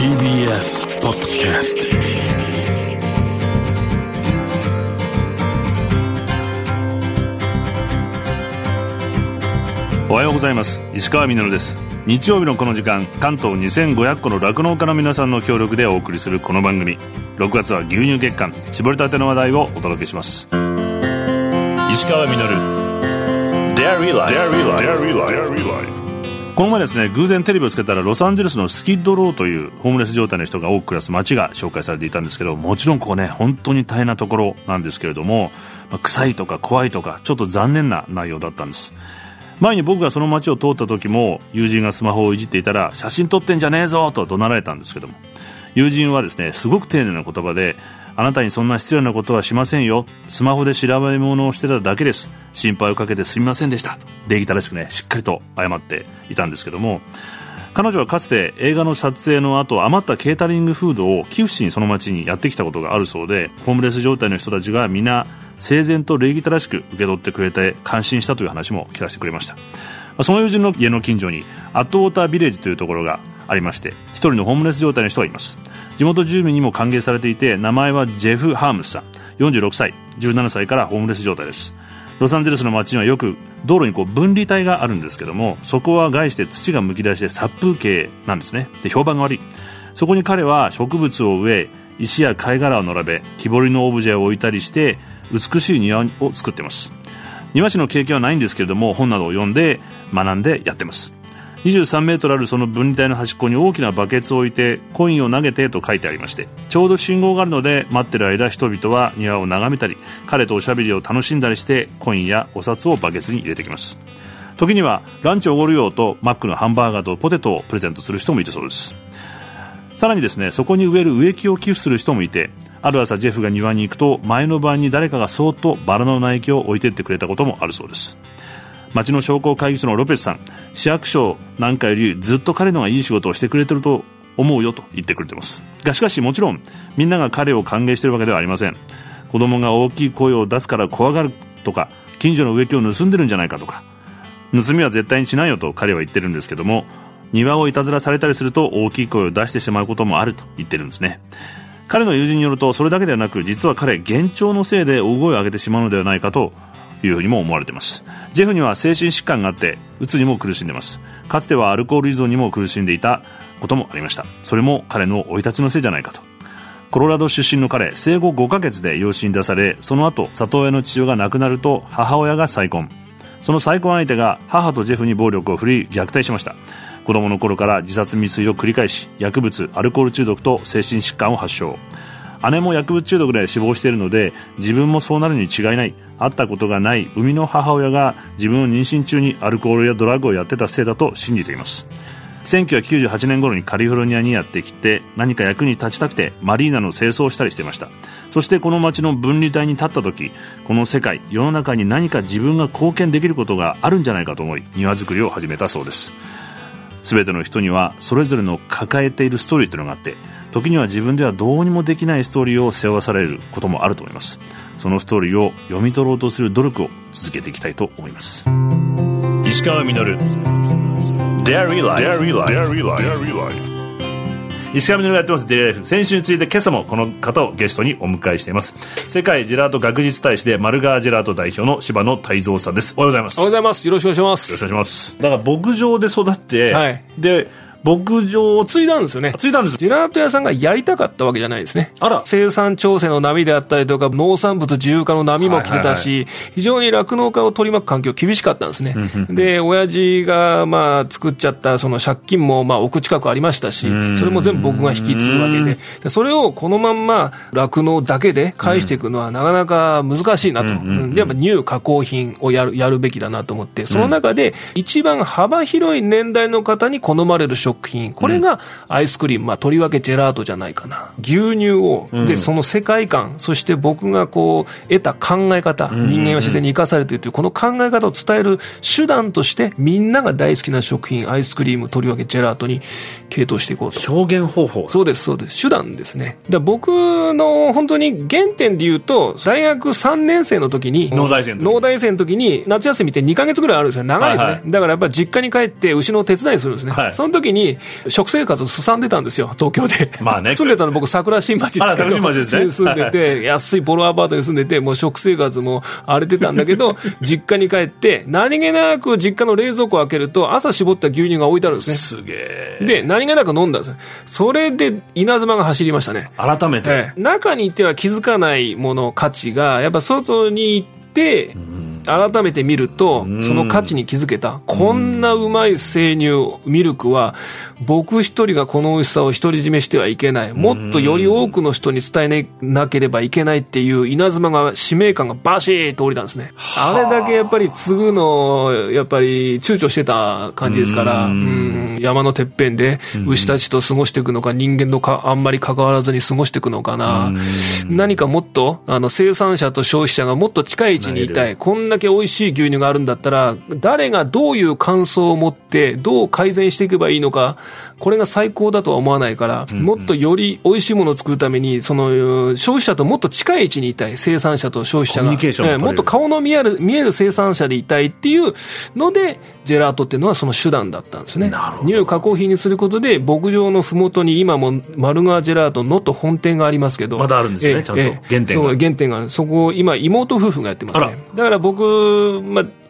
TBS ポッドキャスト おはようございます。石川稔です。日曜日のこの時間、関東2500個の酪農家の皆さんの協力でお送りするこの番組、6月は牛乳月間、絞りたての話題をお届けします。石川稔 Dairy Life。この前ですね、偶然テレビをつけたらロサンゼルスのスキッドローというホームレス状態の人が多く暮らす街が紹介されていたんですけど、もちろんここね、本当に大変なところなんですけれども、臭いとか怖いとかちょっと残念な内容だったんです。前に僕がその街を通った時も、友人がスマホをいじっていたら、写真撮ってんじゃねえぞと怒鳴られたんですけども、友人はですね、すごく丁寧な言葉で、あなたにそんな失礼なことはしませんよ、スマホで調べ物をしてただけです、心配をかけてすみませんでしたと、礼儀正しくね、しっかりと謝っていたんですけども、彼女はかつて映画の撮影の後、余ったケータリングフードを寄付しにその町にやってきたことがあるそうで、ホームレス状態の人たちがみんな整然と礼儀正しく受け取ってくれて感心したという話も聞かせてくれました。その友人の家の近所にアットウォータービレッジというところがありまして、一人のホームレス状態の人がいます。地元住民にも歓迎されていて、名前はジェフ・ハームスさん、46歳、17歳からホームレス状態です。ロサンゼルスの街にはよく道路にこう分離帯があるんですけども、そこは概して土がむき出しで殺風景なんですね。で、評判が悪い。そこに彼は植物を植え、石や貝殻を並べ、木彫りのオブジェを置いたりして美しい庭を作っています。庭師の経験はないんですけれども、本などを読んで学んでやってます。23メートルあるその分離帯の端っこに大きなバケツを置いて、コインを投げてと書いてありまして、ちょうど信号があるので待ってる間、人々は庭を眺めたり、彼とおしゃべりを楽しんだりして、コインやお札をバケツに入れてきます。時にはランチをおごるよとマックのハンバーガーとポテトをプレゼントする人もいたそうです。さらにですね、そこに植える植木を寄付する人もいて、ある朝ジェフが庭に行くと、前の晩に誰かがそーっとバラの苗木を置いてってくれたこともあるそうです。町の商工会議所のロペスさん、市役所なんかよりずっと彼のがいい仕事をしてくれてると思うよと言ってくれてます。がしかし、もちろんみんなが彼を歓迎しているわけではありません。子供が大きい声を出すから怖がるとか、近所の植木を盗んでるんじゃないかとか、盗みは絶対にしないよと彼は言ってるんですけども、庭をいたずらされたりすると大きい声を出してしまうこともあると言ってるんですね。彼の友人によると、それだけではなく、実は彼、幻聴のせいで大声を上げてしまうのではないかというふうにも思われています。ジェフには精神疾患があって、うつにも苦しんでいます。かつてはアルコール依存にも苦しんでいたこともありました。それも彼の生い立ちのせいじゃないかと。コロラド出身の彼、生後5ヶ月で養子に出され、その後里親の父親が亡くなると、母親が再婚。その再婚相手が母とジェフに暴力を振り、虐待しました。子供の頃から自殺未遂を繰り返し、薬物、アルコール中毒と精神疾患を発症。姉も薬物中毒で死亡しているので、自分もそうなるに違いない。会ったことがない生みの母親が、自分を妊娠中にアルコールやドラッグをやってたせいだと信じています。1998年頃にカリフォルニアにやってきて、何か役に立ちたくてマリーナの清掃をしたりしていました。そしてこの街の分離帯に立った時、この世界、世の中に何か自分が貢献できることがあるんじゃないかと思い、庭作りを始めたそうです。全ての人にはそれぞれの抱えているストーリーというのがあって、時には自分ではどうにもできないストーリーを背負わされることもあると思います。そのストーリーを読み取ろうとする努力を続けていきたいと思います。石川稔 Dairy Life。石上のやってますデイリーライフ。先週について、今朝もこの方をゲストにお迎えしています。世界ジェラート学術大使でマルガージェラート代表の柴野泰三さんです。おはようございます。おはようございます。よろしくお願いします。よろしくお願いします。だから牧場で育って、はい、で牧場を継いだんですよね。継いだんです。ジェラート屋さんがやりたかったわけじゃないですね。あら、生産調整の波であったりとか、農産物自由化の波も来てたし、はいはいはい、非常に酪農家を取り巻く環境厳しかったんですね。で、親父がまあ作っちゃったその借金もまあ億近くありましたし、それも全部僕が引き継ぐわけで、でそれをこのまんま酪農だけで返していくのはなかなか難しいなと。やっぱ乳加工品をやるべきだなと思って、その中で一番幅広い年代の方に好まれる食品、これがアイスクリーム、まあ、とりわけジェラートじゃないかな。牛乳を、でその世界観、そして僕がこう得た考え方、人間は自然に生かされているというこの考え方を伝える手段として、みんなが大好きな食品、アイスクリーム、とりわけジェラートに傾倒していこうと。表現方法。そうですそうです、手段ですね。だ僕の本当に原点で言うと、大学3年生の時に、農大生の時に夏休みって2ヶ月ぐらいあるんですよ。長いですね、はいはい、だからやっぱり実家に帰って牛の手伝いするんですね、はい、その時にに食生活すさんでたんですよ、東京で、まあね、住んでたの僕桜新町って住んでて、安いボロアパートに住んでて、もう食生活も荒れてたんだけど実家に帰って何気なく実家の冷蔵庫を開けると朝絞った牛乳が置いてあるんですね。すげえ。で何気なく飲んだんです。それで稲妻が走りましたね、改めて、中にいては気づかないもの価値がやっぱ外に行って、改めて見るとその価値に気づけた、こんなうまい生乳ミルクは僕一人がこの美味しさを独り占めしてはいけない、もっとより多くの人に伝えなければいけないっていう稲妻が、使命感がバシーッと降りたんですね。あれだけやっぱり継ぐのやっぱり躊躇してた感じですから、山のてっぺんで牛たちと過ごしていくのか、人間とあんまり関わらずに過ごしていくのかな、何かもっと生産者と消費者がもっと近い位置にいたい、こんなだけ美味しい牛乳があるんだったら誰がどういう感想を持ってどう改善していけばいいのか、これが最高だとは思わないから、もっとより美味しいものを作るためにその消費者ともっと近い位置にいたい、生産者と消費者が、もっと顔の見える生産者でいたいっていうのでジェラートっていうのはその手段だったんですね。乳加工品にすることで牧場のふもとに今も丸川ジェラートのと本店がありますけど、まだあるんですね、ちゃんと原点が、そう原点がある。そこを今妹夫婦がやってますね。だから僕、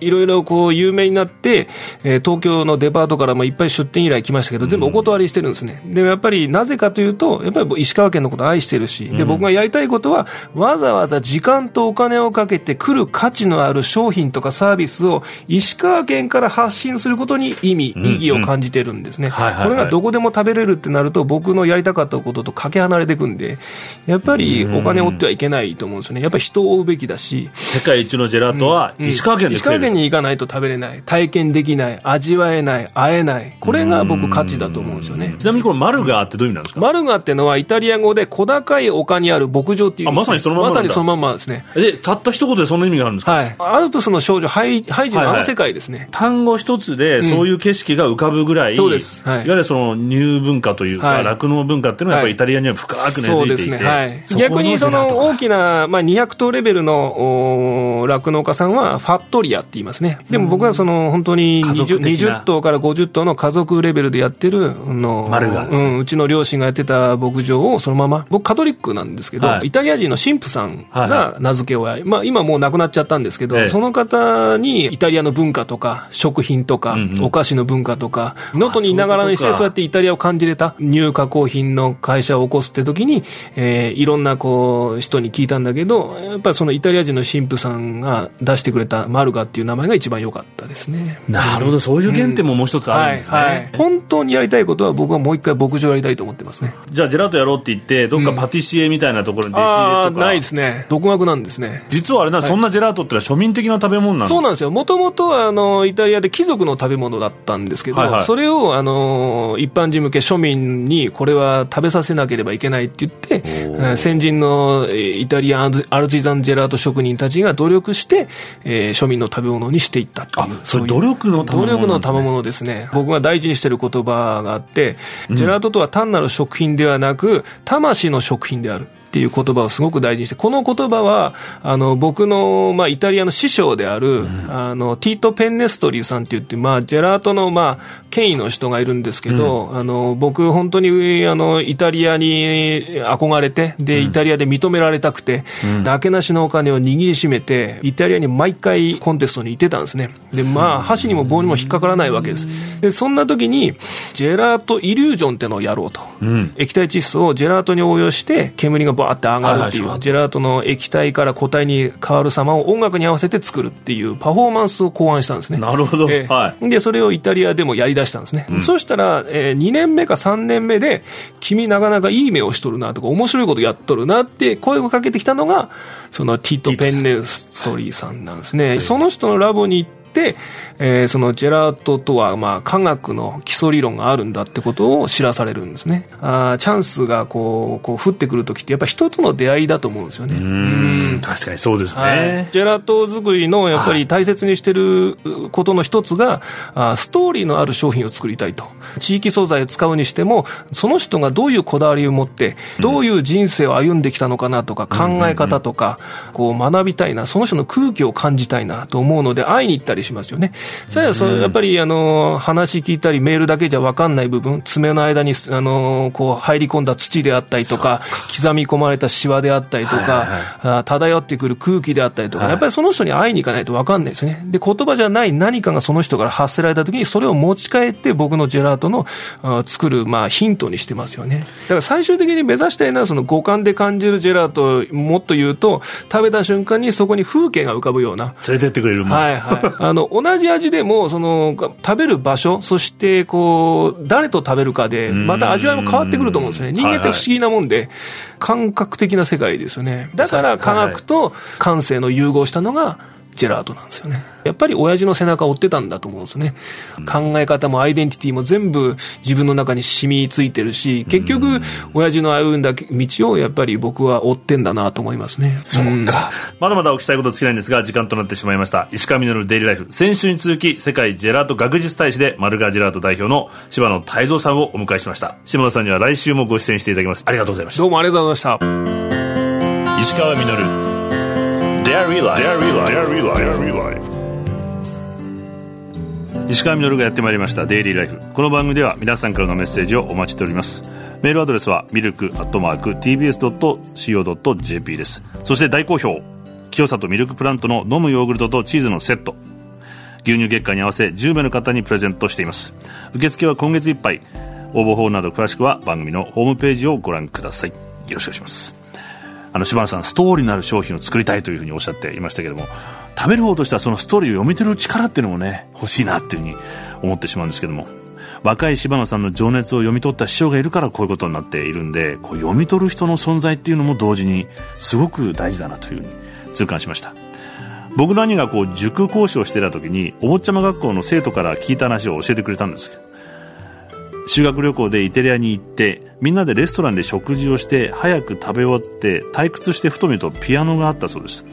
いろいろこう有名になって、東京のデパートからもいっぱい出店依頼来ましたけど、全部お断りしてるんですね。でもやっぱりなぜかというと、やっぱり石川県のこと愛してるし、で僕がやりたいことはわざわざ時間とお金をかけて来る価値のある商品とかサービスを石川県から発信することに意義を感じてるんですね。これがどこでも食べれるってなると僕のやりたかったこととかけ離れていくんで、やっぱりお金を追ってはいけないと思うんですよね。やっぱり人を追うべきだし、世界一のジェラートは石川県に行かないと食べれない、体験できない、味わえない、会えない、これが僕価値だと思うんですよね。ちなみにこのマルガーってどういう意味なんですか。マルガーってのはイタリア語で小高い丘にある牧場っていう意味です。まさにそのまんまですね。でたった一言でそんな意味があるんですか。はい、アルプスの少女ハイジのあの世界ですね、単語一つでそういう景色が浮かぶぐらい、そうです、いわゆるその乳文化というか酪農、文化っていうのはやっぱりイタリアには深く根付いていて、逆にその大きな、200頭レベルの酪農家さんはファットリアって言いますね。でも僕はその本当に 20頭から50頭の家族レベルでやってるの、うちの両親がやってた牧場をそのまま、僕カトリックなんですけど、イタリア人の神父さんが名付け親、今もう亡くなっちゃったんですけど、その方にイタリアの文化とか食品とかお菓子の文化とか能登にいながらにして、そうやってイタリアを感じれた乳加工品の会社を起こすって時に、いろんなこう人に聞いたんだけど、やっぱりそのイタリア人の神父さんが出してくれたマルガっていう名前が一番良かったですね。なるほど、そういう原点ももう一つあるんですね。本当にやりたいことは僕はもう一回牧場やりたいと思ってますね。じゃあジェラートやろうって言ってどっかパティシエみたいなところに弟子入れとか、ないですね、独学なんですね実は。あれな、そんなジェラートってのは庶民的な食べ物なんです。そうなんですよ、もともとはイタリアで貴族の食べ物だったんですけど、それを一般人向け庶民にこれは食べさせなければいけないって言って、先人のイタリアンアルティザンジェラート職人たちが努力して、庶民の食べ物にしていったっていう。あ、それ努力の食べ物なんですね。努力の食べ物ですね。僕が大事にしている言葉があって、ジェラートとは単なる食品ではなく、魂の食品であるっていう言葉をすごく大事にして、この言葉は僕の、イタリアの師匠である、ティート・ペンネストリーさんって言って、ジェラートの、権威の人がいるんですけど、僕本当にイタリアに憧れて、でイタリアで認められたくて、なけなしのお金を握りしめてイタリアに毎回コンテストに行ってたんですね。で箸にも棒にも引っかからないわけです。でそんな時にジェラートイリュージョンってのをやろうと、液体窒素をジェラートに応用して煙がバーって上がるっていう、ジェラートの液体から固体に変わる様を音楽に合わせて作るっていうパフォーマンスを考案したんですね。なるほど、でそれをイタリアでもやり出したんですね。そうしたら、2年目か3年目で、君なかなかいい目をしとるなとか面白いことやっとるなって声をかけてきたのがそのティート・ペンネストリーさんなんですね。その人のラボに行って、そのジェラートとは科学の基礎理論があるんだってことを知らされるんですね。チャンスがこう降ってくるときってやっぱ人との出会いだと思うんですよね。確かにそうですね。ジェラート作りのやっぱり大切にしてることの一つが、ストーリーのある商品を作りたいと。地域素材を使うにしても、その人がどういうこだわりを持ってどういう人生を歩んできたのかなとか、考え方とかこう学びたいな、その人の空気を感じたいなと思うので、会いに行ったりりしますよね。それはやっぱり話聞いたりメールだけじゃ分かんない部分、爪の間にこう入り込んだ土であったりとか、刻み込まれたシワであったりとか、はいはい、漂ってくる空気であったりとか、はい、やっぱりその人に会いに行かないと分かんないですよね。で、言葉じゃない何かがその人から発せられた時にそれを持ち帰って僕のジェラートの作るヒントにしてますよね。だから最終的に目指したいのはその五感で感じるジェラート、もっと言うと食べた瞬間にそこに風景が浮かぶような、連れてってくれるもん、はいはい、同じ味でもその食べる場所、そしてこう誰と食べるかでまた味わいも変わってくると思うんですね。人間って不思議なもんで、はいはい、感覚的な世界ですよね。だから科学と感性の融合したのがジェラートなんですよね。やっぱり親父の背中を追ってたんだと思うんですね。考え方もアイデンティティも全部自分の中に染みついてるし、結局親父の歩んだ道をやっぱり僕は追ってんだなと思いますね。そうか、まだまだお聞きしたいこと尽きないんですが時間となってしまいました。石川稔デイリーライフ、先週に続き世界ジェラート学術大使でマルガジェラート代表の柴野泰三さんをお迎えしました。柴野さんには来週もご出演していただきます。ありがとうございました。どうもありがとうございました。石川稔Dairy Life. Dairy Life. Dairy Life. 石川みのるがやってまいりましたデイリーライフ。この番組では皆さんからのメッセージをお待ちしております。メールアドレスは milk@tbs.co.jp です。そして大好評、清里ミルクプラントの飲むヨーグルトとチーズのセット、牛乳月間に合わせ10名の方にプレゼントしています。受付は今月いっぱい。応募法など詳しくは番組のホームページをご覧ください。よろしくお願いします。柴野さん、ストーリーのある商品を作りたいというふうにおっしゃっていましたけども、食べる方としてはそのストーリーを読み取る力っていうのもね、欲しいなっていうふうに思ってしまうんですけども、若い柴野さんの情熱を読み取った師匠がいるからこういうことになっているんで、こう読み取る人の存在っていうのも同時にすごく大事だなというふうに痛感しました。僕の兄がこう塾講師をしていた時にお坊ちゃま学校の生徒から聞いた話を教えてくれたんですけど、修学旅行でイタリアに行ってみんなでレストランで食事をして早く食べ終わって退屈してふと見るとピアノがあったそうです。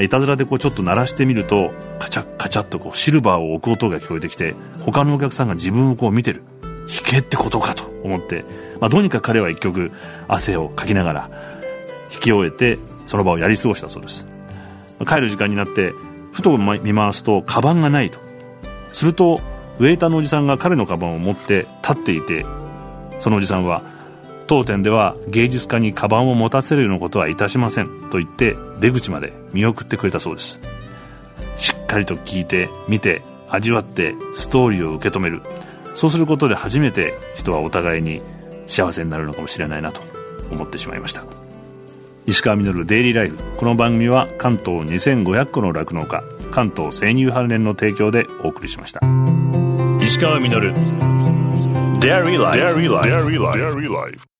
いたずらでこうちょっと鳴らしてみるとカチャッカチャッとこうシルバーを置く音が聞こえてきて、他のお客さんが自分をこう見てる、弾けってことかと思って、どうにか彼は一曲汗をかきながら弾き終えてその場をやり過ごしたそうです。帰る時間になってふと見回すとカバンがないと。するとウェイターのおじさんが彼のカバンを持って立っていて、そのおじさんは当店では芸術家にカバンを持たせるようなことはいたしませんと言って出口まで見送ってくれたそうです。しっかりと聞いて見て味わってストーリーを受け止める、そうすることで初めて人はお互いに幸せになるのかもしれないなと思ってしまいました。石川稔デイリーライフ、この番組は関東2500個の酪農家関東生乳関連の提供でお送りしました。石川みのる Dairy Life.